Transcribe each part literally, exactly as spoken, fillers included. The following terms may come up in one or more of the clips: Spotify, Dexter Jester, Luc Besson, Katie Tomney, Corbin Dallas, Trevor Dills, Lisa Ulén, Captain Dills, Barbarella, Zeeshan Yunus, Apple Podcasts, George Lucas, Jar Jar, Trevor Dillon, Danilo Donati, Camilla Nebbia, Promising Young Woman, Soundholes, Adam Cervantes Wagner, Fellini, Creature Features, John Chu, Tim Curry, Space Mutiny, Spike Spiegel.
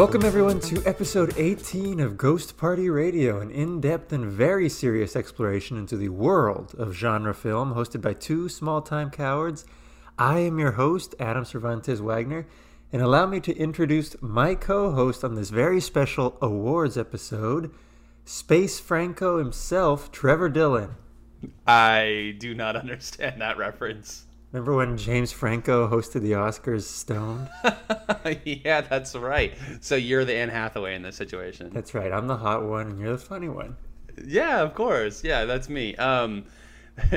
Welcome everyone to episode eighteen of Ghost Party Radio, an in-depth and very serious exploration into the world of genre film, hosted by two small-time cowards. I am your host, Adam Cervantes Wagner, and allow me to introduce my co-host on this very special awards episode, Space Franco himself, Trevor Dillon. I do not understand that reference. Remember when James Franco hosted the Oscars stoned? Yeah, that's right. So you're the Anne Hathaway in this situation. That's right. I'm the hot one and you're the funny one. Yeah, of course. Yeah, that's me. Um,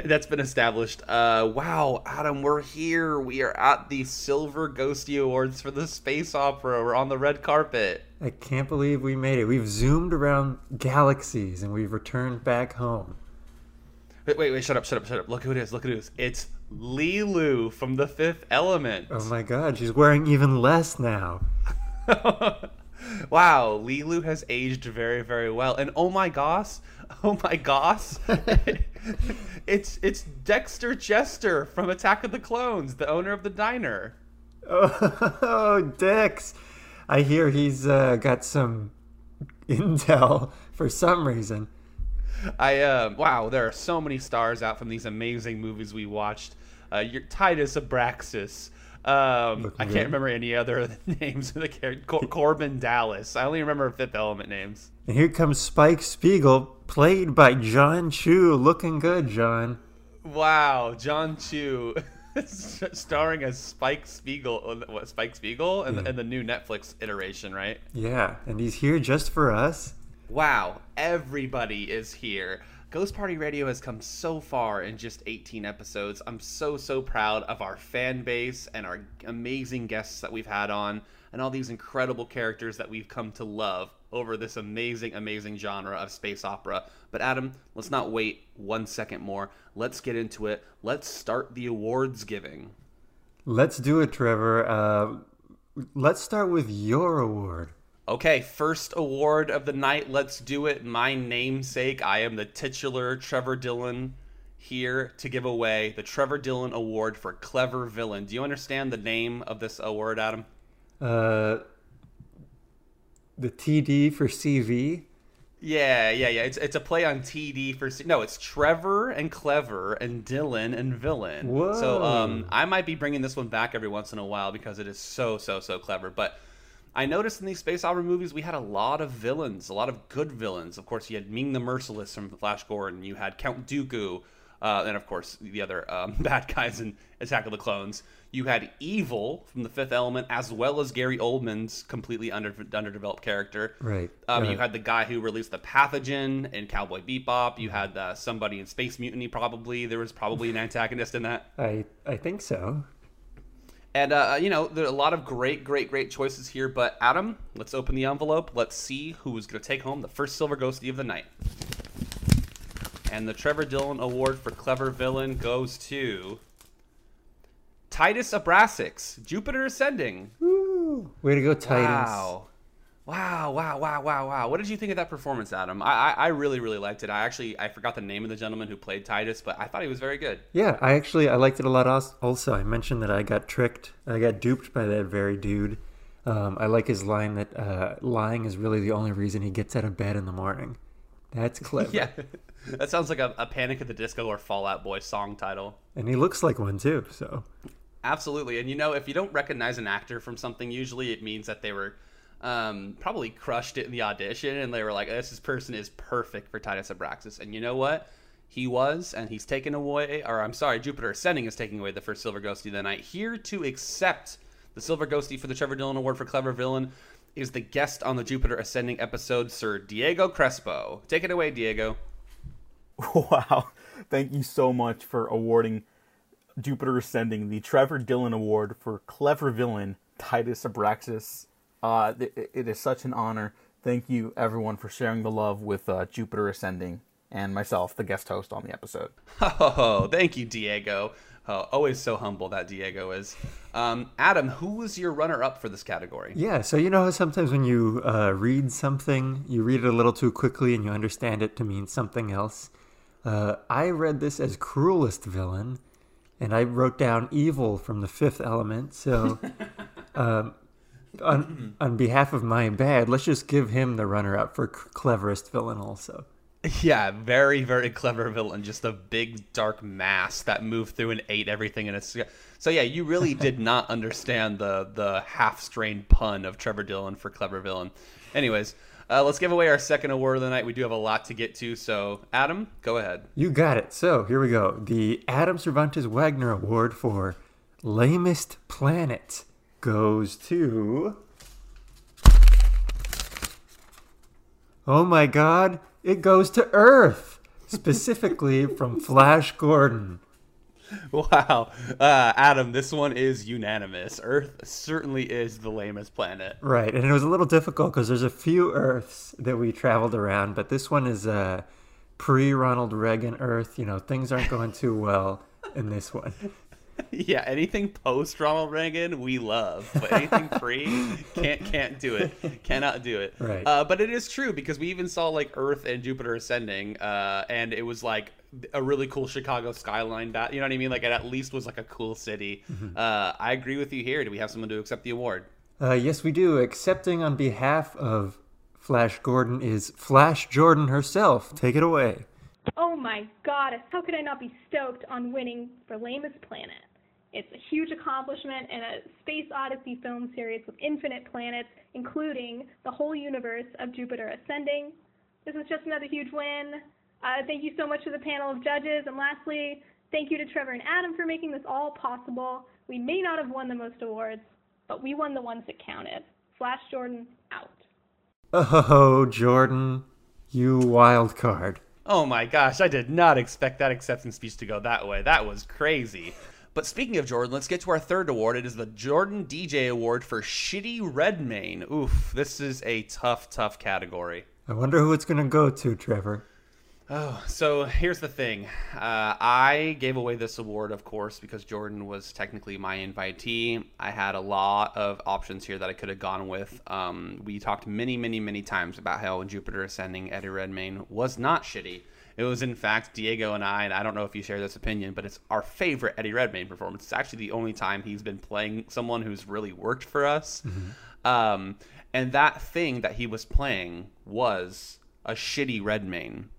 that's been established. Uh, wow, Adam, we're here. We are at the Silver Ghosty Awards for the space opera. We're on the red carpet. I can't believe we made it. We've zoomed around galaxies and we've returned back home. Wait, wait, wait, shut up, shut up, shut up. Look who it is. Look who it is. It's Leeloo from the Fifth Element. Oh my god, she's wearing even less now. Wow, Leeloo has aged very, very well. And oh my gosh, oh my gosh, it's it's Dexter Jester from Attack of the Clones, the owner of the diner. Oh, oh Dex. I hear he's uh, got some intel for some reason. I um uh, wow, there are so many stars out from these amazing movies we watched. Uh, your Titus Abraxas. Um, Looking I can't good. remember any other names of the character. Cor- Corbin Dallas. I only remember Fifth Element names. And here comes Spike Spiegel, played by John Chu. Looking good, John. Wow, John Chu, starring as Spike Spiegel. What Spike Spiegel and yeah. the, the new Netflix iteration, right? Yeah, and he's here just for us. Wow, everybody is here. Ghost Party Radio has come so far in just eighteen episodes. I'm so, so proud of our fan base and our amazing guests that we've had on and all these incredible characters that we've come to love over this amazing, amazing genre of space opera. But Adam, let's not wait one second more. Let's get into it. Let's start the awards giving. Let's do it, Trevor. Uh, let's start with your award. Okay, first award of the night. Let's do it. My namesake, I am the titular Trevor Dillon, here to give away the Trevor Dillon Award for Clever Villain. Do you understand the name of this award, Adam? Uh, the T D for C V? Yeah, yeah, yeah. It's it's a play on T D for C V. No, it's Trevor and Clever and Dillon and Villain. Whoa. So um, I might be bringing this one back every once in a while because it is so, so, so clever. But I noticed in these space opera movies, we had a lot of villains, a lot of good villains. Of course, you had Ming the Merciless from Flash Gordon. You had Count Dooku, uh, and of course, the other um, bad guys in Attack of the Clones. You had Evil from the Fifth Element, as well as Gary Oldman's completely under, underdeveloped character. Right. Um, yeah. You had the guy who released the pathogen in Cowboy Bebop. You had uh, somebody in Space Mutiny, probably. There was probably an antagonist in that. I, I think so. And, uh, you know, there are a lot of great, great, great choices here. But, Adam, let's open the envelope. Let's see who's going to take home the first Silver Ghosty of the night. And the Trevor Dillon Award for Clever Villain goes to Titus Abraxas, Jupiter Ascending. Woo! Way to go, Titus. Wow. Wow, wow, wow, wow, wow. What did you think of that performance, Adam? I, I, I really, really liked it. I actually, I forgot the name of the gentleman who played Titus, but I thought he was very good. Yeah, I actually, I liked it a lot also. I mentioned that I got tricked. I got duped by that very dude. Um, I like his line that uh, lying is really the only reason he gets out of bed in the morning. That's clever. Yeah, that sounds like a, a Panic at the Disco or Fall Out Boy song title. And he looks like one too, so. Absolutely. And you know, if you don't recognize an actor from something, usually it means that they were Um, probably crushed it in the audition, and they were like, this person is perfect for Titus Abraxas. And you know what? He was, and he's taken away, or I'm sorry, Jupiter Ascending is taking away the first Silver Ghosty of the night. Here to accept the Silver Ghosty for the Trevor Dillon Award for Clever Villain is the guest on the Jupiter Ascending episode, Sir Diego Crespo. Take it away, Diego. Wow. Thank you so much for awarding Jupiter Ascending the Trevor Dillon Award for Clever Villain, Titus Abraxas. Uh, it, it is such an honor. Thank you, everyone, for sharing the love with uh, Jupiter Ascending and myself, the guest host on the episode. Oh, thank you, Diego. Oh, always so humble that Diego is. Um, Adam, who was your runner-up for this category? Yeah, so you know how sometimes when you uh, read something, you read it a little too quickly and you understand it to mean something else. Uh, I read this as Cruelest Villain, and I wrote down Evil from the Fifth Element, so Um, on, on behalf of my bad, let's just give him the runner-up for cleverest villain also. Yeah, very, very clever villain. Just a big, dark mass that moved through and ate everything in its... So, yeah, you really did not understand the the half-strained pun of Trevor Dillon for clever villain. Anyways, uh, let's give away our second award of the night. We do have a lot to get to, so Adam, go ahead. You got it. So, here we go. The Adam Cervantes Wagner Award for Lamest Planet goes to... Oh, my God. It goes to Earth, specifically from Flash Gordon. Wow. Uh, Adam, this one is unanimous. Earth certainly is the lamest planet. Right, and it was a little difficult because there's a few Earths that we traveled around, but this one is uh, pre-Ronald Reagan Earth. You know, things aren't going too well in this one. Yeah, anything post Ronald Reagan we love, but anything pre can't can't do it, cannot do it. Right. Uh, but it is true because we even saw like Earth and Jupiter Ascending, uh, and it was like a really cool Chicago skyline. Bat- you know what I mean? Like it at least was like a cool city. Mm-hmm. Uh, I agree with you here. Do we have someone to accept the award? Uh, yes, we do. Accepting on behalf of Flash Gordon is Flash Jordan herself. Take it away. Oh my God, how could I not be stoked on winning for Lamest Planet? It's a huge accomplishment in a space odyssey film series with infinite planets, including the whole universe of Jupiter Ascending. This is just another huge win. Uh, thank you so much to the panel of judges. And lastly, thank you to Trevor and Adam for making this all possible. We may not have won the most awards, but we won the ones that counted. Flash Jordan, out. Oh, Jordan, you wild card. Oh my gosh, I did not expect that acceptance speech to go that way. That was crazy. But speaking of Jordan, let's get to our third award. It is the Jordan D J Award for Shitty Redmayne. Oof, this is a tough, tough category. I wonder who it's going to go to, Trevor. Oh, so here's the thing. Uh, I gave away this award, of course, because Jordan was technically my invitee. I had a lot of options here that I could have gone with. Um, we talked many, many, many times about how in Jupiter Ascending, Eddie Redmayne was not shitty. It was, in fact, Diego and I, and I don't know if you share this opinion, but it's our favorite Eddie Redmayne performance. It's actually the only time he's been playing someone who's really worked for us. Mm-hmm. Um, and that thing that he was playing was a shitty Redmayne.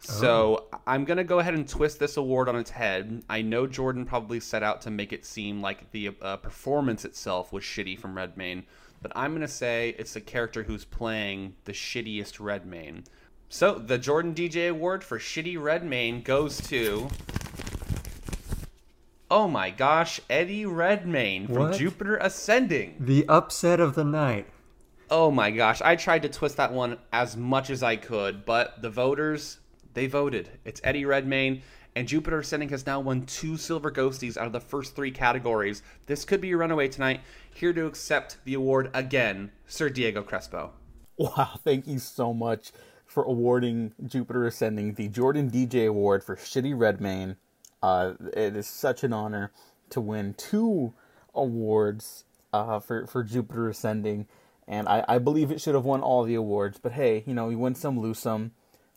So oh. I'm going to go ahead and twist this award on its head. I know Jordan probably set out to make it seem like the uh, performance itself was shitty from Redmayne, but I'm going to say it's the character who's playing the shittiest Redmayne. So the Jordan D J Award for Shitty Redmayne goes to... Oh my gosh, Eddie Redmayne from what? Jupiter Ascending. The upset of the night. Oh my gosh, I tried to twist that one as much as I could, but the voters... They voted. It's Eddie Redmayne, and Jupiter Ascending has now won two Silver Ghosties out of the first three categories. This could be your runaway tonight. Here to accept the award again, Sir Diego Crespo. Wow, thank you so much for awarding Jupiter Ascending the Jordan D J Award for Shitty Redmayne. Uh, it is such an honor to win two awards uh, for, for Jupiter Ascending, and I, I believe it should have won all the awards, but hey, you know, you win some, lose some.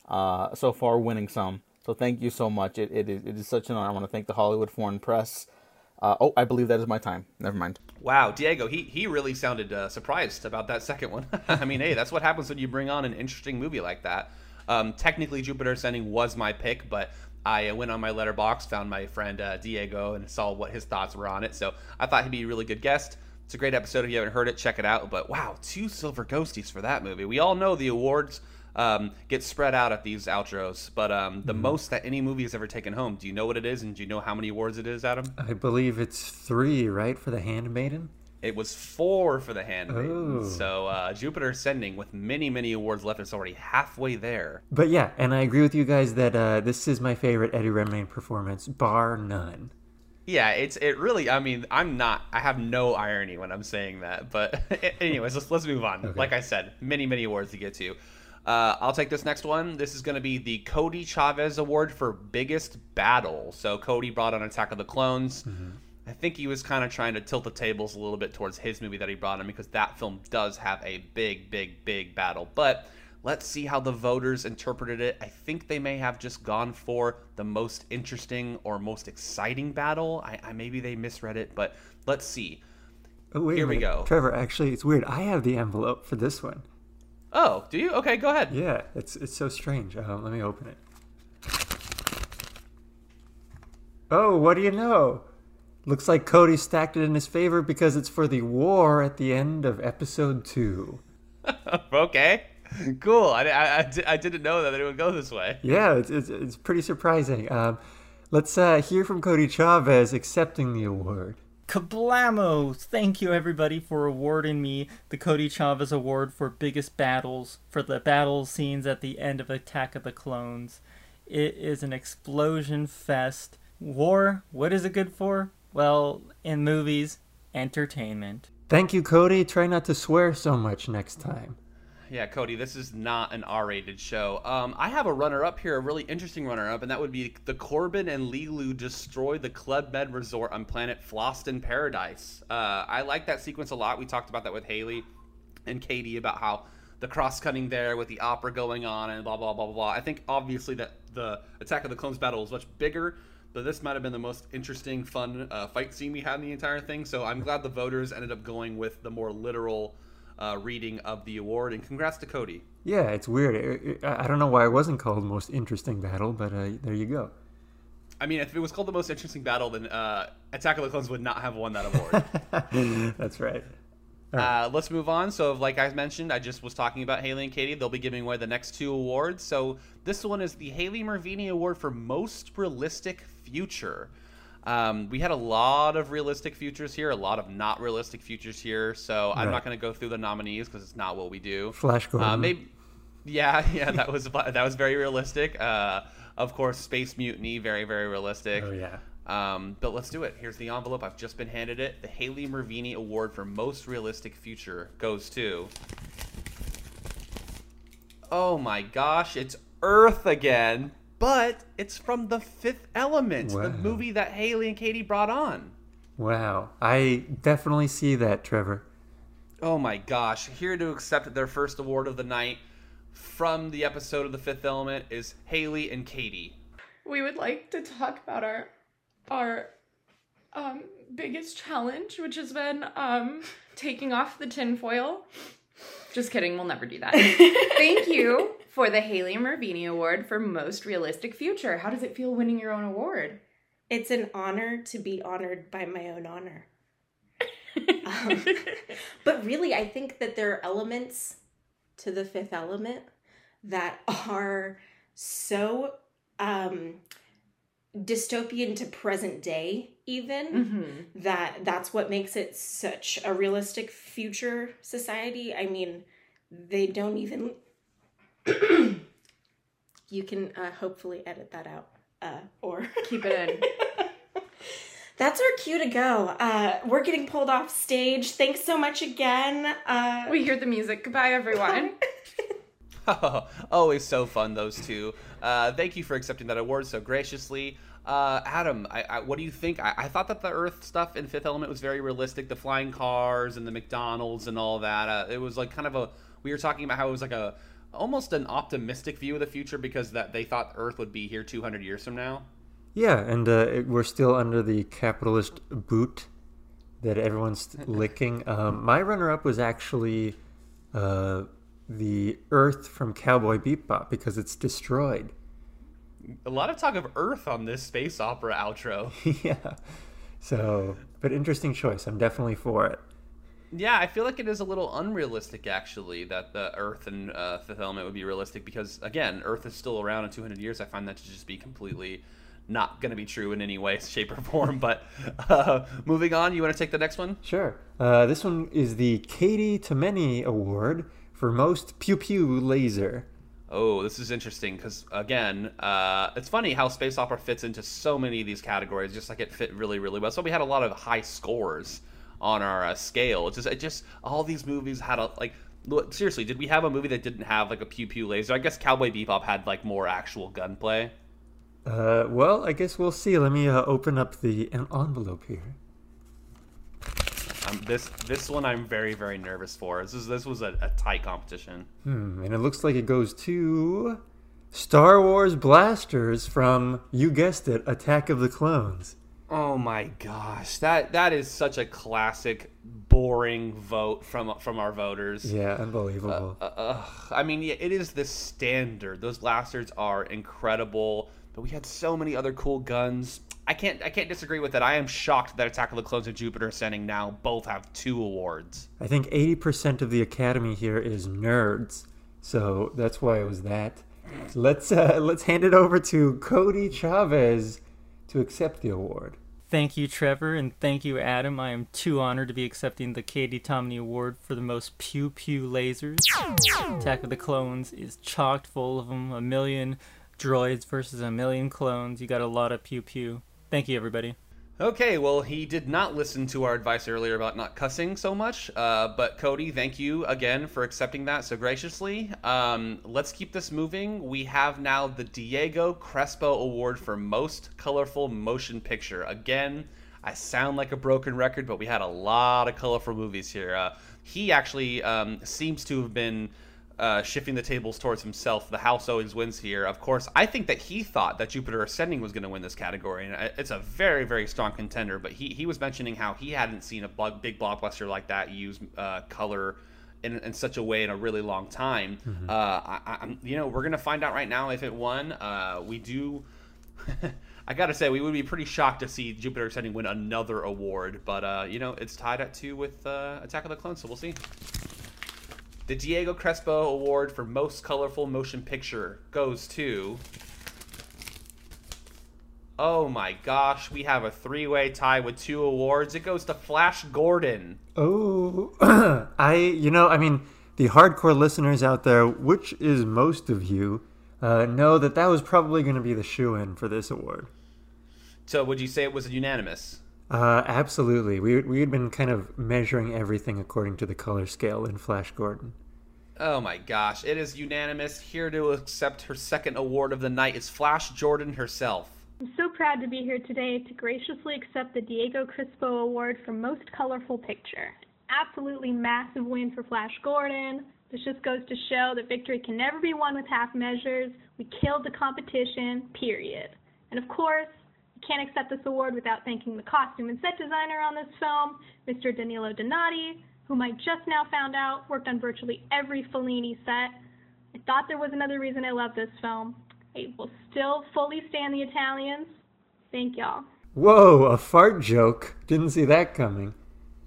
Uh, so far winning some. So thank you so much. It, it, is, it is such an honor. I want to thank the Hollywood Foreign Press. Uh, oh, I believe that is my time. Never mind. Wow, Diego, he, he really sounded uh, surprised about that second one. I mean, hey, that's what happens when you bring on an interesting movie like that. Um, technically, Jupiter Ascending was my pick, but I went on my letterbox, found my friend uh, Diego, and saw what his thoughts were on it. So I thought he'd be a really good guest. It's a great episode. If you haven't heard it, check it out. But wow, two Silver Ghosties for that movie. We all know the awards... Um, gets spread out at these outros, but um, the mm. most that any movie has ever taken home. Do you know what it is, and do you know how many awards it is, Adam? I believe it's three, right, for The Handmaiden? It was four for The Handmaiden. Ooh. So uh, Jupiter Ascending, with many, many awards left, it's already halfway there. But yeah, and I agree with you guys that uh, this is my favorite Eddie Redmayne performance, bar none. Yeah, it's it really, I mean, I'm not, I have no irony when I'm saying that, but anyways, let's, let's move on. Okay. Like I said, many, many awards to get to. Uh, I'll take this next one. This is going to be the Cody Chavez Award for Biggest Battle. So Cody brought on Attack of the Clones. Mm-hmm. I think he was kind of trying to tilt the tables a little bit towards his movie that he brought on because that film does have a big, big, big battle. But let's see how the voters interpreted it. I think they may have just gone for the most interesting or most exciting battle. I, I maybe they misread it, but let's see. Oh, wait Here we go. Trevor, actually, it's weird. I have the envelope for this one. Oh, do you? Okay, go ahead. Yeah, it's it's so strange. Um, let me open it. Oh, what do you know? Looks like Cody stacked it in his favor because it's for the war at the end of episode two. Okay, cool. I, I, I didn't know that it would go this way. Yeah, it's it's, it's pretty surprising. Um, let's uh, hear from Cody Chavez accepting the award. Kablamo! Thank you, everybody, for awarding me the Cody Chavez Award for Biggest Battles for the battle scenes at the end of Attack of the Clones. It is an explosion fest. War, what is it good for? Well, in movies, entertainment. Thank you, Cody. Try not to swear so much next time. Yeah, Cody, this is not an R-rated show. Um, I have a runner-up here, a really interesting runner-up, and that would be the Corbin and Leeloo destroy the Club Med Resort on planet Floston Paradise. Uh, I like that sequence a lot. We talked about that with Haley and Katie about how the cross-cutting there with the opera going on and blah, blah, blah, blah, blah. I think, obviously, that the Attack of the Clones battle was much bigger, but this might have been the most interesting, fun uh, fight scene we had in the entire thing, so I'm glad the voters ended up going with the more literal Uh, reading of the award, and congrats to Cody. Yeah, it's weird. It, it, I don't know why it wasn't called Most Interesting Battle, but uh, there you go. I mean, if it was called the Most Interesting Battle, then uh, Attack of the Clones would not have won that award. That's right. right. Uh, let's move on. So, like I mentioned, I just was talking about Haley and Katie. They'll be giving away the next two awards. So this one is the Haley Mervini Award for Most Realistic Future. Um, we had a lot of realistic futures here, a lot of not realistic futures here, so I'm right. not going to go through the nominees because it's not what we do. Flash Gordon. Uh, maybe, yeah, yeah, that was that was very realistic. Uh, of course, Space Mutiny, very, very realistic. Oh, yeah. Um, but let's do it. Here's the envelope. I've just been handed it. The Haley Mervini Award for Most Realistic Future goes to... Oh, my gosh, it's Earth again. But it's from The Fifth Element, wow. the movie that Haley and Katie brought on. Wow. I definitely see that, Trevor. Oh, my gosh. Here to accept their first award of the night from the episode of The Fifth Element is Haley and Katie. We would like to talk about our our um, biggest challenge, which has been um, taking off the tinfoil. Just kidding. We'll never do that. Thank you for the Haley Mervini Award for Most Realistic Future. How does it feel winning your own award? It's an honor to be honored by my own honor. um, but really, I think that there are elements to The Fifth Element that are so um, dystopian to present day, even, mm-hmm. that that's what makes it such a realistic future society. I mean, they don't even... You can uh, hopefully edit that out uh, or keep it in. That's our cue to go. Uh, we're getting pulled off stage. Thanks so much again. Uh, we hear the music. Goodbye, everyone. Oh, always so fun, those two. Uh, thank you for accepting that award so graciously. Uh, Adam, I, I, what do you think? I, I thought that the Earth stuff in Fifth Element was very realistic. The flying cars and the McDonald's and all that. Uh, it was like kind of a... We were talking about how it was like a... almost an optimistic view of the future because that they thought Earth would be here two hundred years from now. Yeah, and uh, it, we're still under the capitalist boot that everyone's licking. Um, my runner-up was actually uh, the Earth from Cowboy Bebop because it's destroyed. A lot of talk of Earth on this space opera outro. Yeah, so, but interesting choice. I'm definitely for it. Yeah, I feel like it is a little unrealistic, actually, that the Earth and uh, Fifth Element would be realistic because, again, Earth is still around in two hundred years. I find that to just be completely not going to be true in any way, shape, or form. But uh, moving on, you want to take the next one? Sure. Uh, this one is the Katie Tomney Award for Most Pew Pew Laser. Oh, this is interesting because, again, uh, it's funny how space opera fits into so many of these categories, just like it fit really, really well. So we had a lot of high scores on our uh, scale. It's just, it just, all these movies had a, like, look, seriously, did we have a movie that didn't have, like, a pew-pew laser? I guess Cowboy Bebop had, like, more actual gunplay. Uh, well, I guess we'll see. Let me uh, open up the envelope here. Um, this this one I'm very, very nervous for. This is, this was a, a tight competition. Hmm, and it looks like it goes to Star Wars Blasters from, you guessed it, Attack of the Clones. Oh my gosh, that that is such a classic boring vote from from our voters. Yeah, unbelievable. Uh, uh, uh, I mean, yeah, it is the standard. Those blasters are incredible, but we had so many other cool guns. I can't I can't disagree with that. I am shocked that Attack of the Clones and Jupiter Ascending now both have two awards. I think eighty percent of the Academy here is nerds, so that's why it was that. Let's uh, let's hand it over to Cody Chavez to accept the award. Thank you, Trevor, and thank you, Adam. I am too honored to be accepting the Katie Tomney Award for the most pew-pew lasers. Attack of the Clones is chocked full of them. A million droids versus a million clones. You got a lot of pew-pew. Thank you, everybody. Okay, well, he did not listen to our advice earlier about not cussing so much, uh, but Cody, thank you again for accepting that so graciously. Um, let's keep this moving. We have now the Diego Crespo Award for Most Colorful Motion Picture. Again, I sound like a broken record, but we had a lot of colorful movies here. Uh, he actually um, seems to have been Uh, shifting the tables towards himself. The house always wins here. Of course, I think that he thought that Jupiter Ascending was going to win this category, and it's a very, very strong contender, but he, he was mentioning how he hadn't seen a big blockbuster like that use uh, color in, in such a way in a really long time. Mm-hmm. uh, I, I'm, you know, we're going to find out right now if it won. Uh, we do... I gotta say, we would be pretty shocked to see Jupiter Ascending win another award, but, uh, you know, it's tied at two with uh, Attack of the Clones, so we'll see. The Diego Crespo Award for Most Colorful Motion Picture goes to... Oh my gosh, we have a three-way tie with two awards. It goes to Flash Gordon. Oh, I, you know, I mean, the hardcore listeners out there, which is most of you, uh, know that that was probably going to be the shoe-in for this award. So would you say it was unanimous? Uh, absolutely. We we had been kind of measuring everything according to the color scale in Flash Gordon. Oh my gosh, it is unanimous. Here to accept her second award of the night is Flash Jordan herself. I'm so proud to be here today to graciously accept the Diego Crespo Award for Most Colorful Picture. Absolutely massive win for Flash Gordon. This just goes to show that victory can never be won with half measures. We killed the competition, period. And of course, can't accept this award without thanking the costume and set designer on this film, Mister Danilo Donati, whom I just now found out worked on virtually every Fellini set. I thought there was another reason I love this film. I will still fully stand the Italians. Thank y'all. Whoa, a fart joke. Didn't see that coming.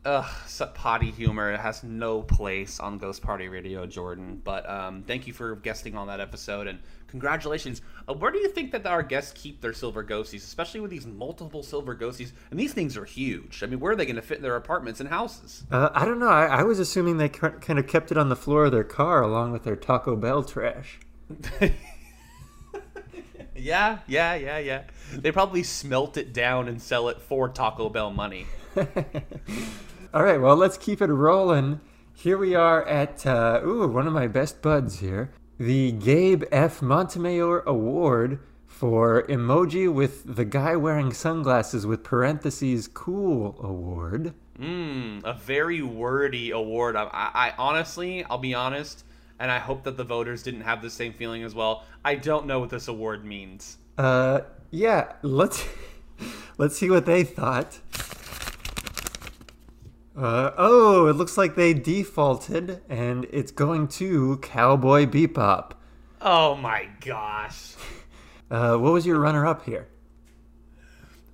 Ugh, such potty humor. It has no place on Ghost Party Radio, Jordan. But um, thank you for guesting on that episode, and congratulations. Uh, where do you think that our guests keep their Silver Ghosties, especially with these multiple Silver Ghosties? And these things are huge. I mean, where are they going to fit in their apartments and houses? Uh, I don't know. I, I was assuming they kind of kept it on the floor of their car along with their Taco Bell trash. Yeah, yeah, yeah, yeah. They probably smelt it down and sell it for Taco Bell money. All right, well, let's keep it rolling. Here we are at, uh, ooh, one of my best buds here. The Gabe F. Montemayor Award for Emoji with the Guy Wearing Sunglasses with parentheses Cool Award. Mmm, a very wordy award. I, I, I honestly, I'll be honest, and I hope that the voters didn't have the same feeling as well. I don't know what this award means. Uh, yeah, let's, let's see what they thought. Uh, oh, it looks like they defaulted, and it's going to Cowboy Bebop. Oh my gosh. Uh, what was your runner-up here?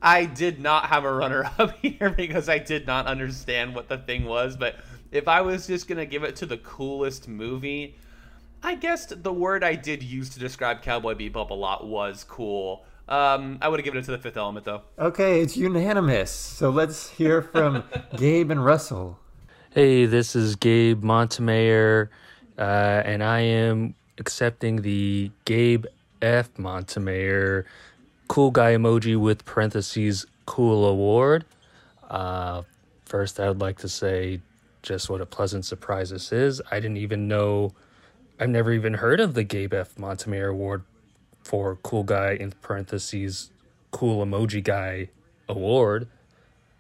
I did not have a runner-up here because I did not understand what the thing was, but if I was just going to give it to the coolest movie, I guess the word I did use to describe Cowboy Bebop a lot was cool. Um, I would have given it to the Fifth Element, though. Okay, it's unanimous. So let's hear from Gabe and Russell. Hey, this is Gabe Montemayor, uh, and I am accepting the Gabe F. Montemayor Cool Guy Emoji with parentheses Cool Award. Uh, first, I would like to say just what a pleasant surprise this is. I didn't even know, I've never even heard of the Gabe F. Montemayor Award for Cool Guy in parentheses Cool Emoji Guy Award.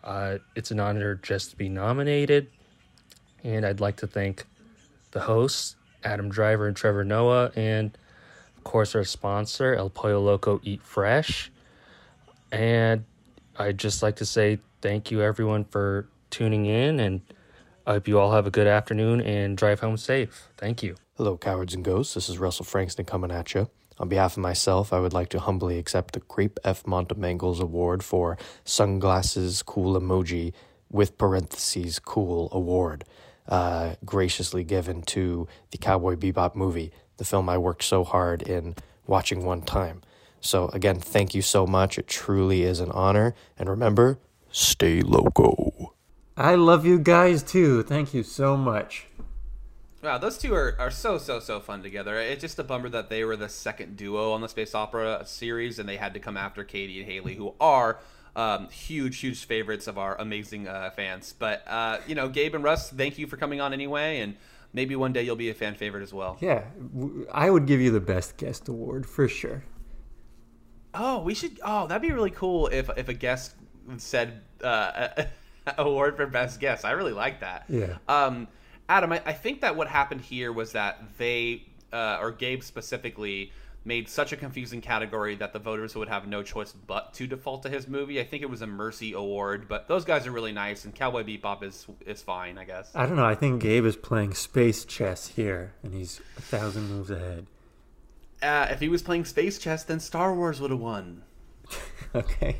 Uh, it's an honor just to be nominated, and I'd like to thank the hosts, Adam Driver and Trevor Noah, and of course our sponsor, El Pollo Loco Eat Fresh. And I'd just like to say thank you everyone for tuning in, and I hope you all have a good afternoon and drive home safe. Thank you. Hello, cowards and ghosts. This is Russell Frankston coming at you. On behalf of myself, I would like to humbly accept the Gabe F. Montemayor's Award for Sunglasses Cool Emoji with parentheses Cool Award, uh, graciously given to the Cowboy Bebop movie, the film I worked so hard in watching one time. So again, thank you so much. It truly is an honor. And remember, stay loco. I love you guys too. Thank you so much. Wow, those two are, are so, so, so fun together. It's just a bummer that they were the second duo on the Space Opera series, and they had to come after Katie and Haley, who are um, huge, huge favorites of our amazing uh, fans. But, uh, you know, Gabe and Russ, thank you for coming on anyway, and maybe one day you'll be a fan favorite as well. Yeah, I would give you the Best Guest Award for sure. Oh, we should... Oh, that'd be really cool if, if a guest said uh, award for Best Guest. I really like that. Yeah. Um... Adam, I, I think that what happened here was that they, uh, or Gabe specifically, made such a confusing category that the voters would have no choice but to default to his movie. I think it was a mercy award, but those guys are really nice, and Cowboy Bebop is is fine, I guess. I don't know. I think Gabe is playing space chess here, and he's a thousand moves ahead. Uh, if he was playing space chess, then Star Wars would have won. Okay.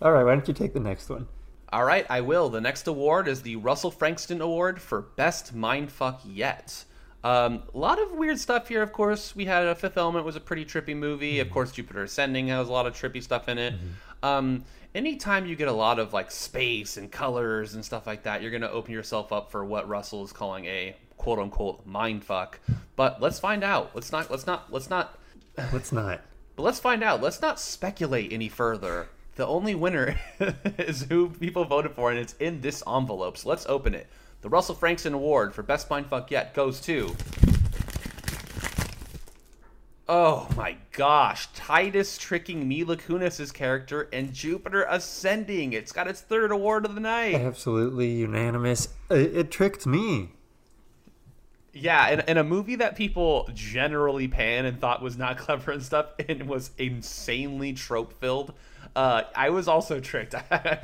All right, why don't you take the next one? All right, I will. The next award is the Russell Frankston Award for Best Mindfuck Yet. Um, a lot of weird stuff here, of course. We had a Fifth Element was a pretty trippy movie. Mm-hmm. Of course, Jupiter Ascending has a lot of trippy stuff in it. Mm-hmm. Um, anytime you get a lot of like space and colors and stuff like that, you're going to open yourself up for what Russell is calling a quote unquote mindfuck. But let's find out. Let's not. Let's not. Let's not. Let's not. But let's find out. Let's not speculate any further. The only winner is who people voted for, and it's in this envelope. So let's open it. The Russell Frankston Award for Best Mindfuck Yet goes to... Oh my gosh. Titus tricking Mila Kunis' character in Jupiter Ascending. It's got its third award of the night. Absolutely unanimous. It, it tricked me. Yeah, and, and a movie that people generally pan and thought was not clever and stuff and was insanely trope-filled. Uh, I was also tricked.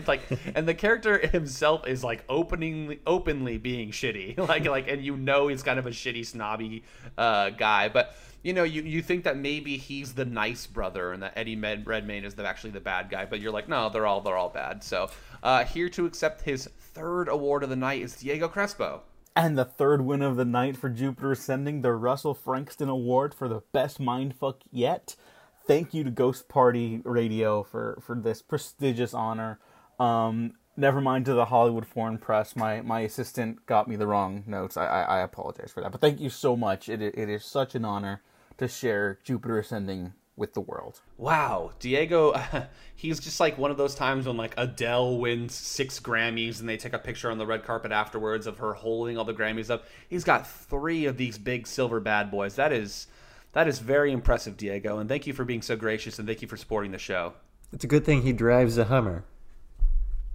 Like, and the character himself is like openly, openly being shitty. Like, like, and you know he's kind of a shitty, snobby uh, guy. But you know, you, you think that maybe he's the nice brother and that Eddie Med- Redmayne is the, actually the bad guy. But you're like, no, they're all they're all bad. So uh, here to accept his third award of the night is Diego Crespo. And the third win of the night for Jupiter Ascending, the Russell Frankston Award for the Best Mindfuck Yet. Thank you to Ghost Party Radio for, for this prestigious honor. Um, never mind to the Hollywood Foreign Press. My my assistant got me the wrong notes. I, I, I apologize for that. But thank you so much. It It is such an honor to share Jupiter Ascending with the world. Wow. Diego, uh, he's just like one of those times when like Adele wins six Grammys and they take a picture on the red carpet afterwards of her holding all the Grammys up. He's got three of these big silver bad boys. That is... That is very impressive, Diego, and thank you for being so gracious, and thank you for supporting the show. It's a good thing he drives a Hummer.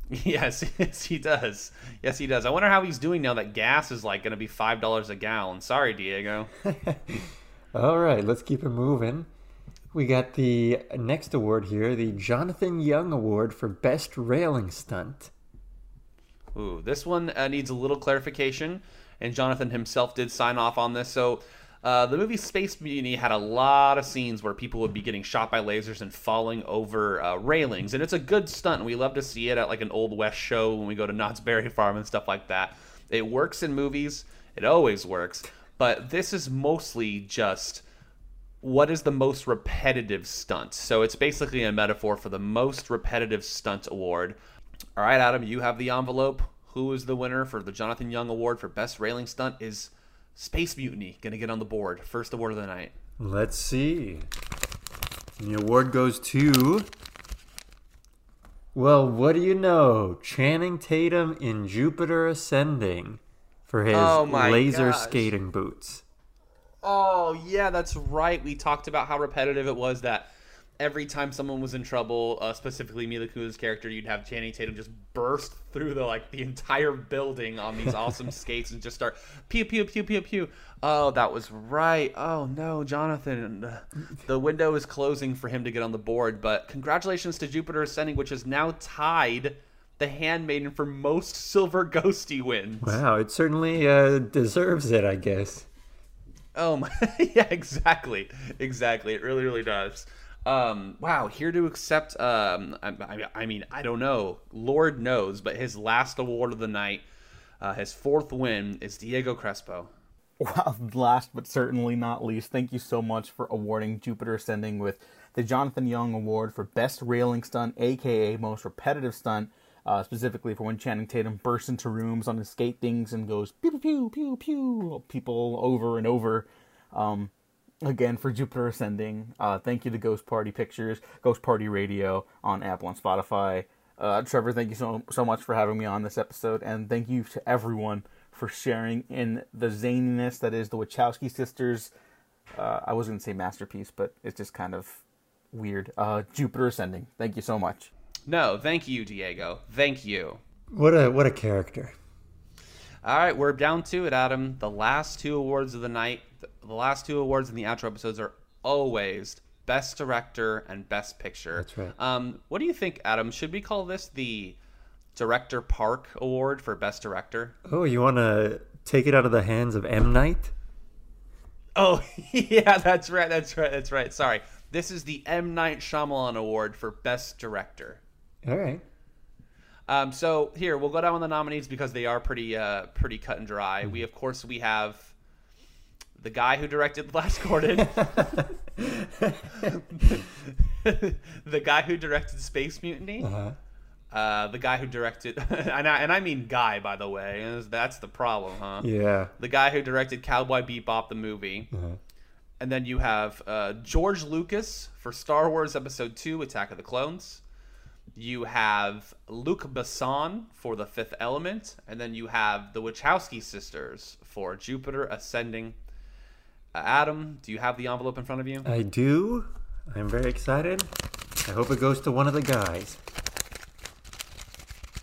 Yes, yes, he does. Yes, he does. I wonder how he's doing now that gas is, like, going to be five dollars a gallon. Sorry, Diego. All right, let's keep it moving. We got the next award here, the Jonathan Young Award for Best Railing Stunt. Ooh, this one uh, needs a little clarification, and Jonathan himself did sign off on this, so... Uh, the movie Space Mutiny had a lot of scenes where people would be getting shot by lasers and falling over uh, railings. And it's a good stunt. We love to see it at like an Old West show when we go to Knott's Berry Farm and stuff like that. It works in movies. It always works. But this is mostly just what is the most repetitive stunt. So it's basically a metaphor for the most repetitive stunt award. All right, Adam, you have the envelope. Who is the winner for the Jonathan Young Award for Best Railing Stunt is... Space Mutiny, gonna get on the board. First award of the night. Let's see. And the award goes to... Well, what do you know? Channing Tatum in Jupiter Ascending for his oh laser gosh. skating boots. Oh, yeah, that's right. We talked about how repetitive it was that every time someone was in trouble, uh, specifically Mila Kunis' character, you'd have Channing Tatum just burst through the like the entire building on these awesome skates and just start pew pew pew pew pew. Oh, that was right. Oh no, Jonathan, the window is closing for him to get on the board. But congratulations to Jupiter Ascending, which is now tied the handmaiden for most Silver Ghosty wins. Wow, it certainly uh, deserves it, I guess. Oh my, yeah, exactly, exactly. It really, really does. Um, wow, here to accept. Um, I, I mean, I don't know. Lord knows, but his last award of the night, uh, his fourth win, is Diego Crespo. Wow, last but certainly not least, thank you so much for awarding Jupiter Ascending with the Jonathan Young Award for Best Railing Stunt, aka Most Repetitive Stunt. Uh, specifically for when Channing Tatum bursts into rooms on his skate things and goes pew, pew, pew, pew, people over and over. Um, again, for Jupiter Ascending, uh, thank you to Ghost Party Pictures, Ghost Party Radio on Apple and Spotify. Uh, Trevor, thank you so, so much for having me on this episode, and thank you to everyone for sharing in the zaniness that is the Wachowski Sisters. Uh, I was going to say masterpiece, but it's just kind of weird. Uh, Jupiter Ascending, thank you so much. No, thank you, Diego. Thank you. What a what a character. All right, we're down to it, Adam. The last two awards of the night, the last two awards in the outro episodes are always Best Director and Best Picture. That's right. Um, what do you think, Adam? Should we call this the Director Park Award for Best Director? Oh, you want to take it out of the hands of M. Night? Oh, yeah, that's right, that's right, that's right. Sorry. This is the M. Night Shyamalan Award for Best Director. All right. Um, so here we'll go down on the nominees because they are pretty, uh, pretty cut and dry. We of course we have the guy who directed Flash Gordon, the guy who directed Space Mutiny, uh-huh. uh, the guy who directed, and I and I mean guy by the way, that's the problem, huh? Yeah. The guy who directed Cowboy Bebop the movie. Uh-huh. And then you have uh, George Lucas for Star Wars Episode Two: Attack of the Clones. You have Luc Besson for The Fifth Element, and then you have the Wachowski Sisters for Jupiter Ascending. Uh, Adam, do you have the envelope in front of you? I do. I'm very excited. I hope it goes to one of the guys.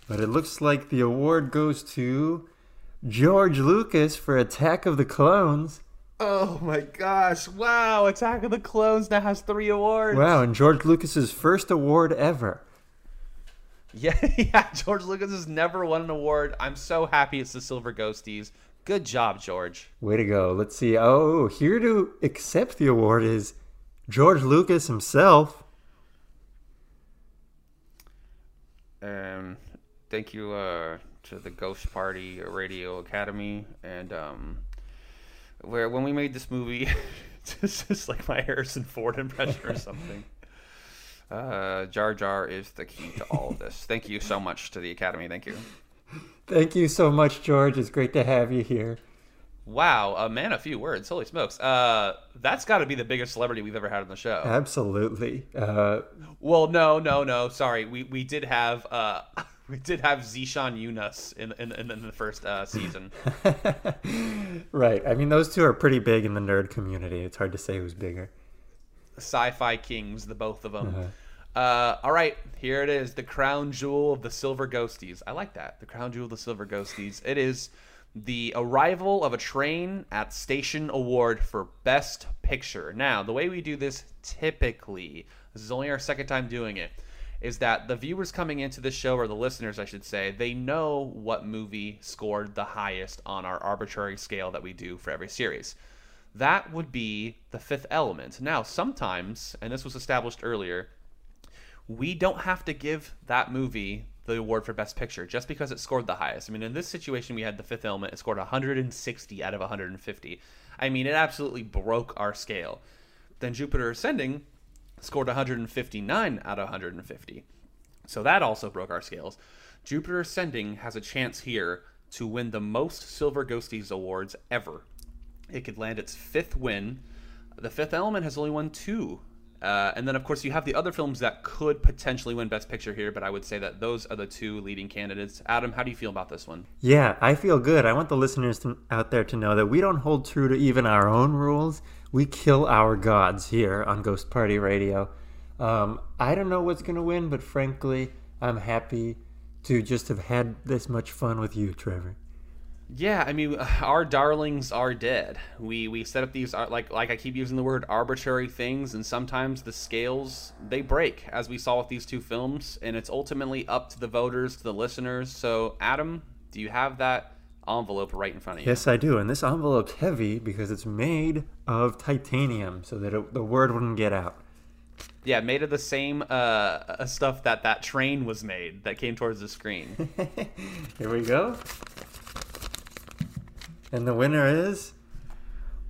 But it looks like the award goes to George Lucas for Attack of the Clones. Oh my gosh, wow, Attack of the Clones now has three awards. Wow, and George Lucas's first award ever. Yeah, yeah, George Lucas has never won an award. I'm so happy it's the Silver Ghosties. Good job, George. Way to go. Let's see. Oh, here to accept the award is George Lucas himself. Um, thank you uh, to the Ghost Party Radio Academy. And um, where when we made this movie, this is like my Harrison Ford impression or something. Uh, Jar Jar is the key to all of this. Thank you so much to the Academy. Thank you. Thank you so much, George. It's great to have you here. Wow, a man of few words. Holy smokes. Uh, that's got to be the biggest celebrity we've ever had on the show. Absolutely. Uh, well, no, no, no. Sorry, we we did have uh, we did have Zeeshan Yunus in in in the first uh, season. Right. I mean, those two are pretty big in the nerd community. It's hard to say who's bigger. Sci-fi kings, the both of them. Uh-huh. uh, all right, here it is, the crown jewel of the Silver Ghosties. I like that, the crown jewel of the Silver Ghosties. It is the Arrival of a Train at Station Award for Best Picture. Now, the way we do this typically, this is only our second time doing it, is that the viewers coming into the show, or the listeners, I should say, they know what movie scored the highest on our arbitrary scale that we do for every series. That would be The Fifth Element. Now, sometimes, and this was established earlier, we don't have to give that movie the award for Best Picture just because it scored the highest. I mean, in this situation, we had The Fifth Element. It scored one hundred sixty out of one hundred fifty. I mean, it absolutely broke our scale. Then Jupiter Ascending scored one hundred fifty-nine out of one hundred fifty. So that also broke our scales. Jupiter Ascending has a chance here to win the most Silver Ghosties awards ever. It could land its fifth win. The Fifth Element has only won two. Uh, and then, of course, you have the other films that could potentially win Best Picture here, but I would say that those are the two leading candidates. Adam, how do you feel about this one? Yeah, I feel good. I want the listeners to, out there to know that we don't hold true to even our own rules. We kill our gods here on Ghost Party Radio. Um, I don't know what's going to win, but frankly, I'm happy to just have had this much fun with you, Trevor. Yeah, I mean, our darlings are dead. We we set up these, like like I keep using the word, arbitrary things, and sometimes the scales, they break, as we saw with these two films, and it's ultimately up to the voters, to the listeners. So, Adam, do you have that envelope right in front of you? Yes, I do, and this envelope's heavy because it's made of titanium, so that it, the word wouldn't get out. Yeah, made of the same uh, stuff that that train was made that came towards the screen. Here we go. And the winner is,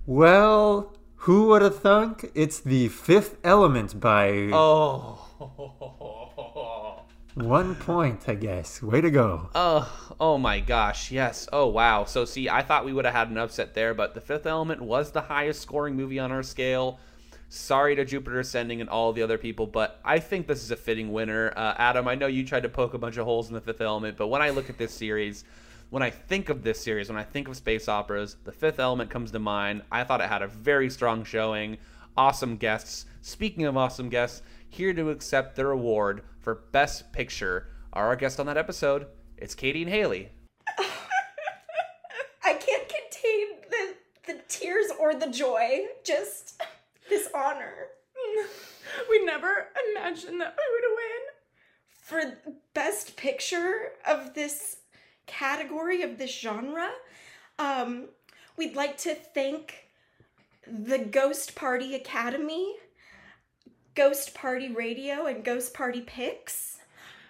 well, who would have thunk? It's The Fifth Element by oh one point, I guess. Way to go. Oh, oh my gosh, yes. Oh wow. So see, I thought we would have had an upset there, but The Fifth Element was the highest scoring movie on our scale. Sorry to Jupiter Ascending and all the other people, but I think this is a fitting winner. Uh, Adam, I know you tried to poke a bunch of holes in The Fifth Element, but when I look at this series, when I think of this series, when I think of space operas, The Fifth Element comes to mind. I thought it had a very strong showing. Awesome guests. Speaking of awesome guests, here to accept their award for Best Picture are our guests on that episode. It's Katie and Haley. I can't contain the, the tears or the joy. Just this honor. We never imagined that we would win. For Best Picture of this category of this genre. Um, we'd like to thank the Ghost Party Academy, Ghost Party Radio, and Ghost Party Picks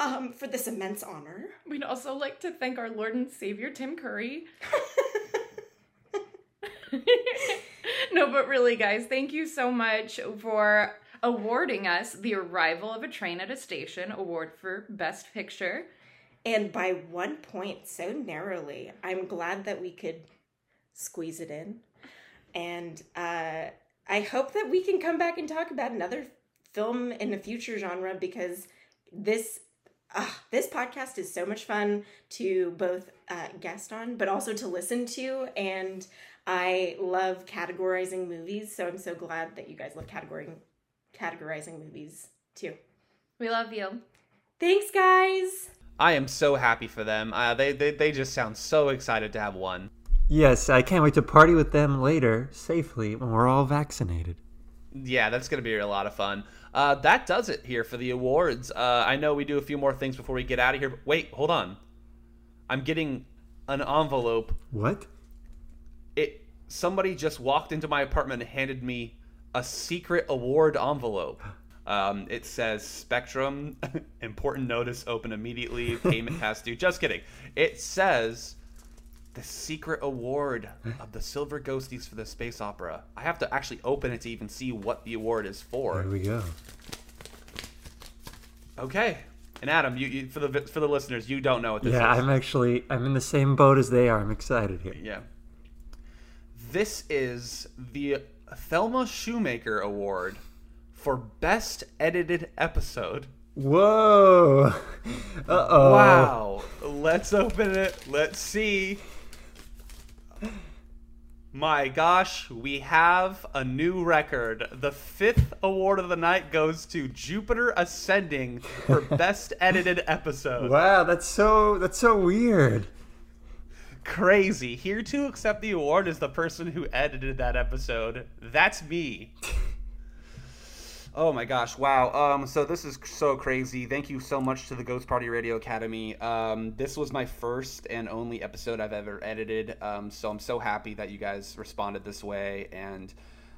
um, for this immense honor. We'd also like to thank our Lord and Savior, Tim Curry. No, but really, guys, thank you so much for awarding us the Arrival of a Train at a Station Award for Best Picture. And by one point, so narrowly. I'm glad that we could squeeze it in. And uh, I hope that we can come back and talk about another film in a future genre, because this uh, this podcast is so much fun to both uh, guest on, but also to listen to. And I love categorizing movies, so I'm so glad that you guys love categorizing, categorizing movies too. We love you. Thanks, guys. I am so happy for them. Uh, they, they they just sound so excited to have won. Yes, I can't wait to party with them later, safely, when we're all vaccinated. Yeah, that's going to be a lot of fun. Uh, that does it here for the awards. Uh, I know we do a few more things before we get out of here. But wait, hold on. I'm getting an envelope. What? It. Somebody just walked into my apartment and handed me a secret award envelope. Um, it says Spectrum, important notice, open immediately, payment past due. Just kidding. It says the secret award of the Silver Ghosties for the space opera. I have to actually open it to even see what the award is for. There we go. Okay. And Adam, you, you for the for the listeners, you don't know what this yeah, is. Yeah, I'm actually, I'm in the same boat as they are. I'm excited here. Yeah. This is the Thelma Shoemaker Award for Best Edited Episode. Whoa. Uh-oh. Wow. Let's open it. Let's see. My gosh, we have a new record. The fifth award of the night goes to Jupiter Ascending for Best Edited Episode. Wow, that's so that's so weird. Crazy. Here to accept the award is the person who edited that episode. That's me. Oh my gosh, wow. Um, so this is so crazy. Thank you so much to the Ghost Party Radio Academy. Um, this was my first and only episode I've ever edited, um, so I'm so happy that you guys responded this way, and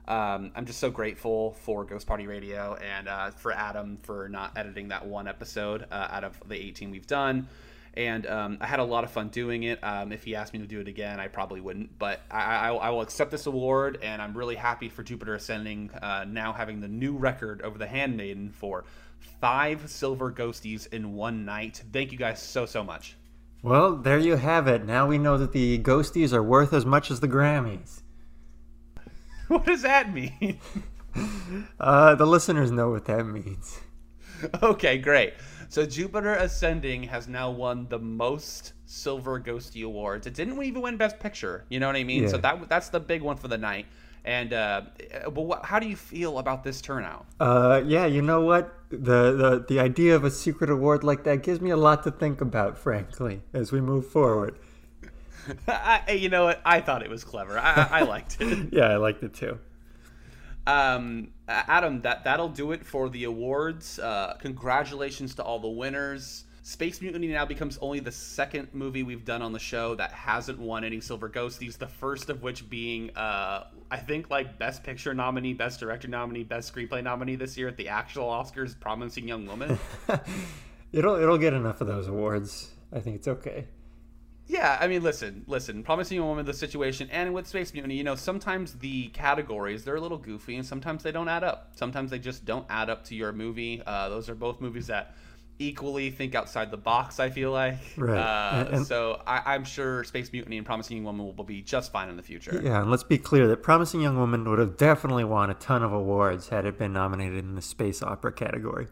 um, I'm just so grateful for Ghost Party Radio and uh, for Adam for not editing that one episode uh, out of the eighteen we've done. And um, I had a lot of fun doing it. Um, if he asked me to do it again, I probably wouldn't. But I, I, I will accept this award, and I'm really happy for Jupiter Ascending uh, now having the new record over The Handmaiden for five Silver Ghosties in one night. Thank you guys so, so much. Well, there you have it. Now we know that the Ghosties are worth as much as the Grammys. What does that mean? uh, the listeners know what that means. Okay, great. So Jupiter Ascending has now won the most Silver Ghosty Awards. It didn't even win Best Picture. You know what I mean? Yeah. So that that's the big one for the night. And uh, but what, how do you feel about this turnout? Uh, yeah, you know what? The, the the idea of a secret award like that gives me a lot to think about, frankly, as we move forward. I, you know what? I thought it was clever. I, I liked it. Yeah, I liked it too. Um, Adam, that, that'll do it for the awards. Uh, congratulations to all the winners. Space Mutiny now becomes only the second movie we've done on the show that hasn't won any Silver Ghosties, the first of which being, uh, I think, like, Best Picture nominee, Best Director nominee, Best Screenplay nominee this year at the actual Oscars, Promising Young Woman. it'll it'll get enough of those awards. I think it's okay. Yeah, I mean, listen, listen, Promising Young Woman, the situation, and with Space Mutiny, you know, sometimes the categories, they're a little goofy, and sometimes they don't add up. Sometimes they just don't add up to your movie. Uh, those are both movies that equally think outside the box, I feel like. Right. Uh, and, and, so I, I'm sure Space Mutiny and Promising Young Woman will be just fine in the future. Yeah, and let's be clear that Promising Young Woman would have definitely won a ton of awards had it been nominated in the space opera category.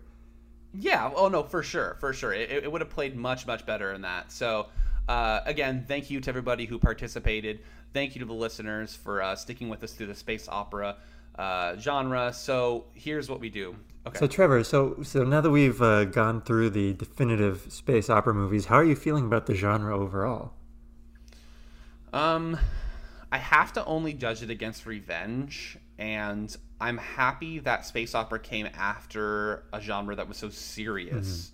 Yeah, oh no, for sure, for sure. It, it would have played much, much better in that. So uh, again, thank you to everybody who participated. Thank you to the listeners for uh, sticking with us through the space opera uh, genre. So here's what we do. Okay. So Trevor, so so now that we've uh, gone through the definitive space opera movies, how are you feeling about the genre overall? Um, I have to only judge it against revenge, and I'm happy that space opera came after a genre that was so serious,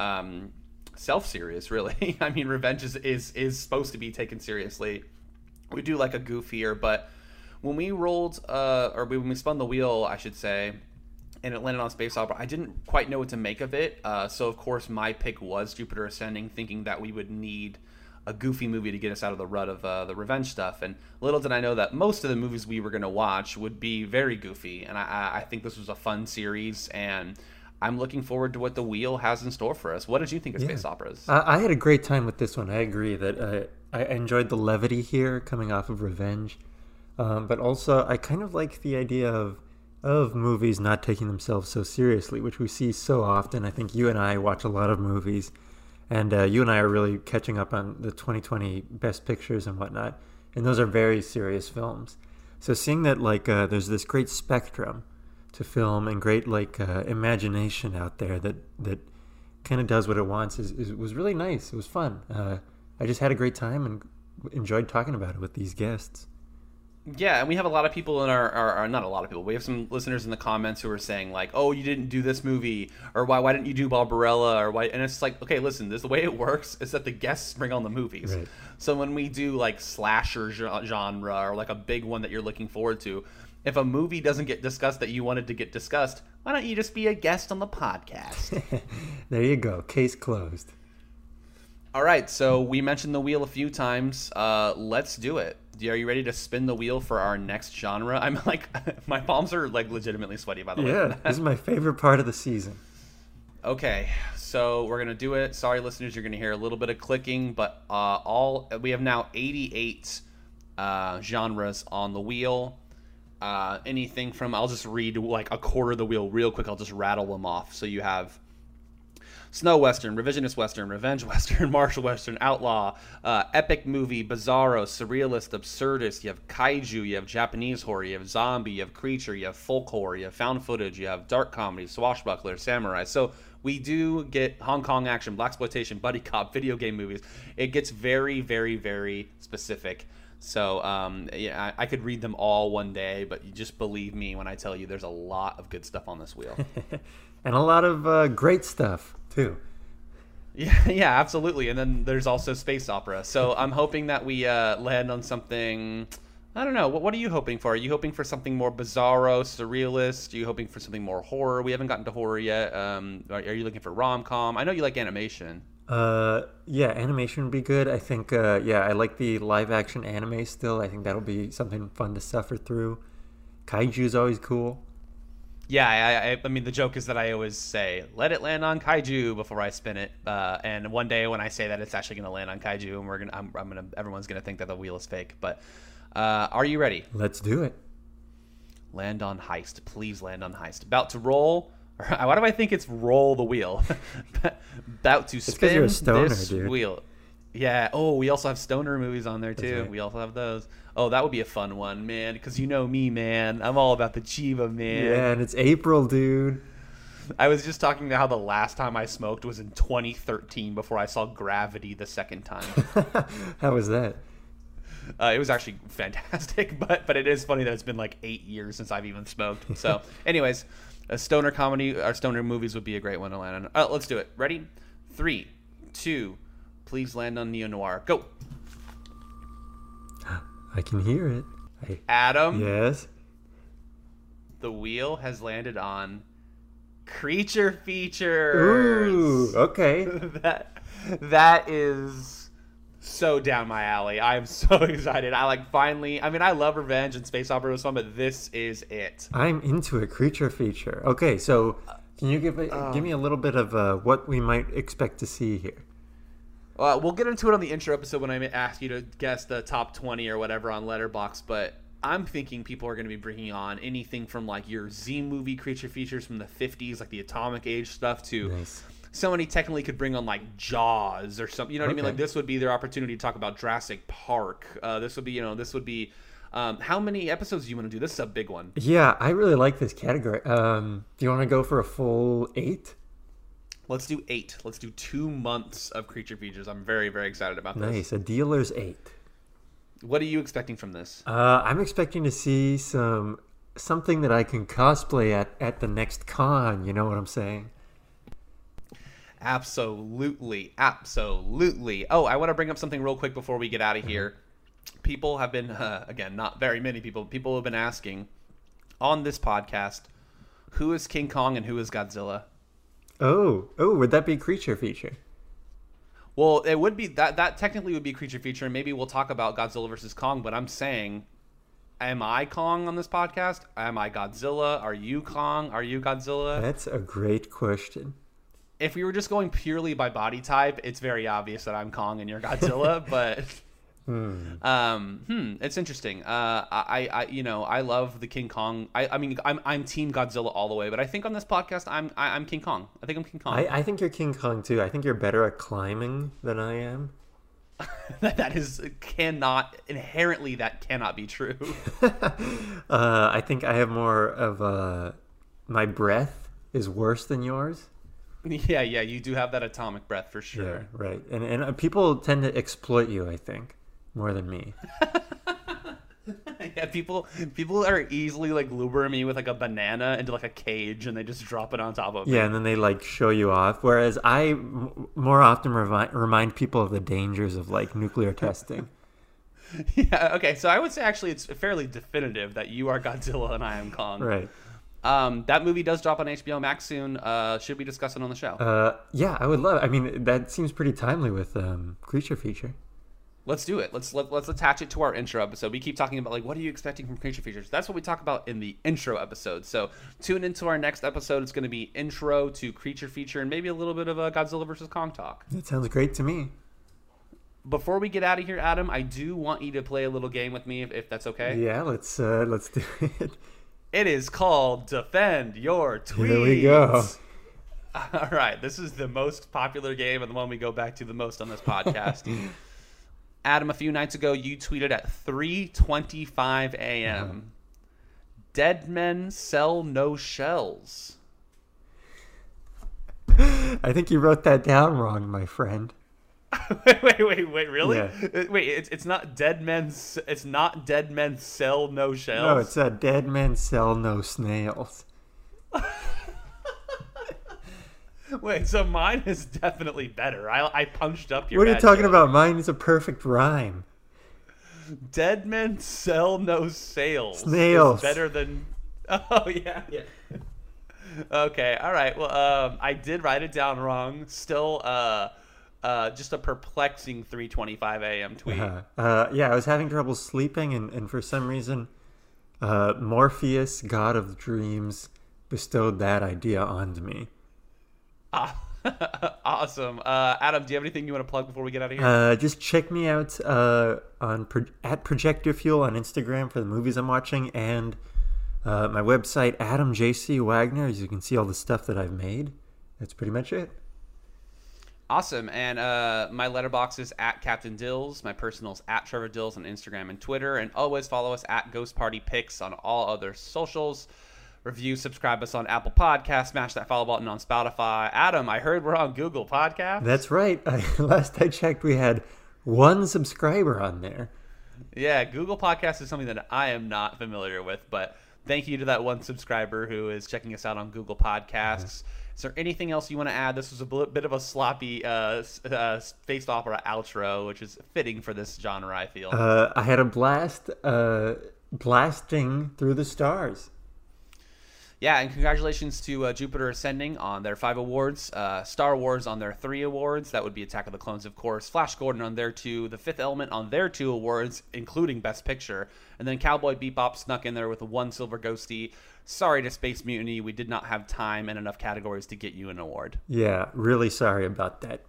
mm-hmm. um, self-serious, really. I mean, revenge is, is is supposed to be taken seriously. We do like a goofier, but when we rolled, uh, or when we spun the wheel, I should say, and it landed on space opera, I didn't quite know what to make of it. Uh, so, of course, my pick was Jupiter Ascending, thinking that we would need a goofy movie to get us out of the rut of uh, the revenge stuff. And little did I know that most of the movies we were going to watch would be very goofy. And I, I think this was a fun series, and I'm looking forward to what the wheel has in store for us. What did you think of yeah. space operas? I, I had a great time with this one. I agree that uh, I enjoyed the levity here coming off of revenge. Um, but also, I kind of like the idea of of movies not taking themselves so seriously, which we see so often. I think you and I watch a lot of movies, and uh, you and I are really catching up on the twenty twenty Best Pictures and whatnot, and those are very serious films. So seeing that, like, uh, there's this great spectrum to film and great, like, uh, imagination out there that that kind of does what it wants is, is was really nice. It was fun. Uh, I just had a great time and enjoyed talking about it with these guests. Yeah, and we have a lot of people in our, our, our, not a lot of people, we have some listeners in the comments who are saying, like, oh, you didn't do this movie, or why why didn't you do Barbarella, or why, and it's like, okay, listen, this the way it works is that the guests bring on the movies. Right. So when we do, like, slasher genre, or, like, a big one that you're looking forward to, if a movie doesn't get discussed that you wanted to get discussed, why don't you just be a guest on the podcast? There you go, case closed. All right, so we mentioned the wheel a few times, uh, let's do it. Are you ready to spin the wheel for our next genre? I'm like, my palms are like legitimately sweaty, by the yeah, way. Yeah, this is my favorite part of the season. Okay, so we're going to do it. Sorry, listeners, you're going to hear a little bit of clicking, but uh, all we have now eighty-eight uh, genres on the wheel. Uh, anything from, I'll just read like a quarter of the wheel real quick. I'll just rattle them off. So you have Snow Western, Revisionist Western, Revenge Western, Martial Western, Outlaw, uh, Epic Movie, Bizarro, Surrealist, Absurdist, you have Kaiju, you have Japanese Horror, you have Zombie, you have Creature, you have Folk Horror, you have Found Footage, you have Dark Comedy, Swashbuckler, Samurai. So we do get Hong Kong action, Blaxploitation, Buddy Cop, video game movies. It gets very, very, very specific. So um, yeah, I, I could read them all one day, but you just believe me when I tell you there's a lot of good stuff on this wheel. And a lot of uh, great stuff. Too. Yeah, yeah, absolutely. And then there's also space opera. So I'm hoping that we uh, land on something. I don't know. What, what are you hoping for? Are you hoping for something more bizarro, surrealist? Are you hoping for something more horror? We haven't gotten to horror yet. Um, are, are you looking for rom-com? I know you like animation. Uh, yeah, animation would be good. I think, uh, yeah, I like the live-action anime still. I think that'll be something fun to suffer through. Kaiju is always cool. Yeah, I, I, I mean, the joke is that I always say, let it land on Kaiju before I spin it. Uh, and one day when I say that, it's actually going to land on Kaiju, and we're gonna, I'm, I'm gonna, everyone's going to think that the wheel is fake. But uh, are you ready? Let's do it. Land on heist. Please land on heist. About to roll. Why do I think it's roll the wheel? About to spin you're a stoner, this dude. Wheel. Yeah. Oh, we also have stoner movies on there, too. Right. We also have those. Oh, that would be a fun one, man, because you know me, man. I'm all about the Chiba, man. Yeah, and it's April, dude. I was just talking about how the last time I smoked was in twenty thirteen before I saw Gravity the second time. How was that? Uh, it was actually fantastic, but but it is funny that it's been like eight years since I've even smoked. So anyways, a stoner comedy or stoner movies would be a great one to land on. Oh, let's do it. Ready? Three, two, please land on neo-noir. Go. I can hear it. I... Adam. Yes? The wheel has landed on Creature Features. Ooh, okay. that that is so down my alley. I'm so excited. I like finally. I mean, I love revenge and space opera was fun, but this is it. I'm into a Creature Feature. Okay, so can you give a, um, give me a little bit of uh, what we might expect to see here? Uh, we'll get into it on the intro episode when I ask you to guess the top twenty or whatever on Letterboxd, but I'm thinking people are going to be bringing on anything from like your Z movie creature features from the fifties, like the atomic age stuff, to nice. Somebody technically could bring on like Jaws or something. You know what okay. I mean? Like this would be their opportunity to talk about Jurassic Park. Uh, this would be, you know, this would be, um, how many episodes do you want to do? This is a big one. Yeah. I really like this category. Um, do you want to go for a full eight? Let's do eight. Let's do two months of creature features. I'm very, very excited about this. Nice. A dealer's eight. What are you expecting from this? Uh, I'm expecting to see some something that I can cosplay at, at the next con. You know what I'm saying? Absolutely. Absolutely. Oh, I want to bring up something real quick before we get out of here. Mm-hmm. People have been, uh, again, not very many people, people have been asking on this podcast, who is King Kong and who is Godzilla? Oh, oh, would that be creature feature? Well, it would be that that technically would be a creature feature, and maybe we'll talk about Godzilla versus Kong. But I'm saying, am I Kong on this podcast? Am I Godzilla? Are you Kong? Are you Godzilla? That's a great question. If we were just going purely by body type, it's very obvious that I'm Kong and you're Godzilla. But hmm. Um, hmm, it's interesting. Uh, I, I, you know, I love the King Kong. I, I mean, I'm I'm Team Godzilla all the way. But I think on this podcast, I'm I, I'm King Kong. I think I'm King Kong. I, I think you're King Kong too. I think you're better at climbing than I am. that, that is cannot inherently that cannot be true. uh, I think I have more of a my breath is worse than yours. Yeah, yeah, you do have that atomic breath for sure. Yeah, right, and and people tend to exploit you. I think. More than me. yeah, people people are easily like luring me with like a banana into like a cage and they just drop it on top of me. Yeah, and then they like show you off. Whereas I m- more often revi- remind people of the dangers of like nuclear testing. yeah, okay. So I would say actually it's fairly definitive that you are Godzilla and I am Kong. Right. Um, that movie does drop on H B O Max soon. Uh, should we discuss it on the show? Uh, yeah, I would love it. I mean, that seems pretty timely with um, Creature Feature. Let's do it. Let's let, let's attach it to our intro episode. We keep talking about like what are you expecting from Creature Features? That's what we talk about in the intro episode. So tune into our next episode. It's going to be intro to Creature Feature and maybe a little bit of a Godzilla versus Kong talk. That sounds great to me. Before we get out of here, Adam, I do want you to play a little game with me if, if that's okay. Yeah, let's uh, let's do it. It is called Defend Your Tweets. Here we go. All right, this is the most popular game and the one we go back to the most on this podcast. Adam, a few nights ago, you tweeted at three twenty-five a.m. Yeah. Dead men sell no shells. I think you wrote that down wrong, my friend. wait, wait, wait, wait, really? Yeah. Wait, it's it's not dead men. It's not dead men sell no shells. No, it's a dead men sell no snails. Wait, so mine is definitely better. I, I punched up your What are you talking joke. About? Mine is a perfect rhyme. Dead men sell no sales. Snails. It's better than... Oh, yeah. yeah. Okay, all right. Well, um, I did write it down wrong. Still uh, uh, just a perplexing three twenty-five a.m. tweet. Uh-huh. Uh, yeah, I was having trouble sleeping, and, and for some reason, uh, Morpheus, god of dreams, bestowed that idea onto me. Awesome. Uh, Adam, do you have anything you want to plug before we get out of here? Uh, just check me out uh, on pro- at Projector Fuel on Instagram for the movies I'm watching and uh, my website, Adam J C Wagner, as you can see all the stuff that I've made. That's pretty much it. Awesome. And uh, my Letterboxd is at Captain Dills. My personal's at Trevor Dills on Instagram and Twitter. And always follow us at Ghost Party Picks on all other socials. Review, subscribe us on Apple Podcasts, smash that follow button on Spotify. Adam, I heard we're on Google Podcasts. That's right. I, last I checked, we had one subscriber on there. Yeah, Google Podcasts is something that I am not familiar with, but thank you to that one subscriber who is checking us out on Google Podcasts. Mm-hmm. Is there anything else you want to add? This was a bl- bit of a sloppy uh, uh, space opera outro, which is fitting for this genre, I feel. Uh, I had a blast uh, blasting through the stars. Yeah, and congratulations to uh, Jupiter Ascending on their five awards, uh, Star Wars on their three awards. That would be Attack of the Clones, of course, Flash Gordon on their two, The Fifth Element on their two awards, including Best Picture, and then Cowboy Bebop snuck in there with one Silver Ghosty. Sorry to Space Mutiny, we did not have time and enough categories to get you an award. Yeah, really sorry about that.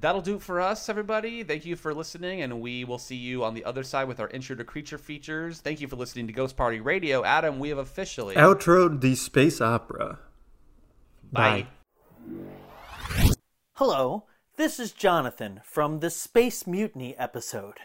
That'll do it for us, everybody. Thank you for listening, and we will see you on the other side with our intro to Creature Features. Thank you for listening to Ghost Party Radio. Adam, we have officially outroed the space opera. Bye. Bye. Hello, this is Jonathan from the Space Mutiny episode.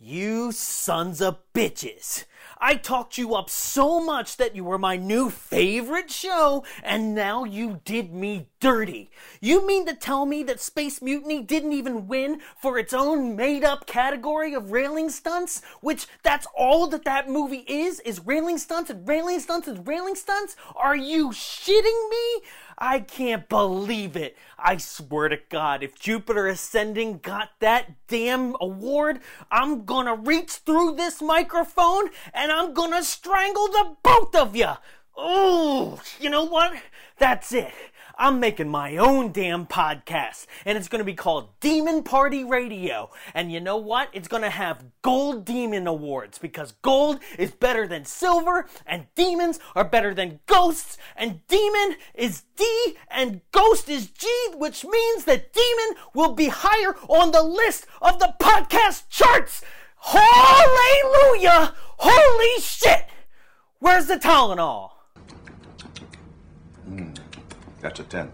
You sons of bitches. I talked you up so much that you were my new favorite show, and now you did me dirty. You mean to tell me that Space Mutiny didn't even win for its own made-up category of railing stunts? Which, that's all that that movie is, is railing stunts and railing stunts and railing stunts? Are you shitting me? I can't believe it. I swear to God, if Jupiter Ascending got that damn award, I'm gonna reach through this microphone and I'm gonna strangle the both of you. Oh, you know what? That's it. I'm making my own damn podcast, and it's going to be called Demon Party Radio. And you know what? It's going to have Gold Demon Awards, because gold is better than silver, and demons are better than ghosts, and demon is D, and ghost is G, which means that demon will be higher on the list of the podcast charts! Hallelujah! Holy shit! Where's the Tylenol? That's a ten.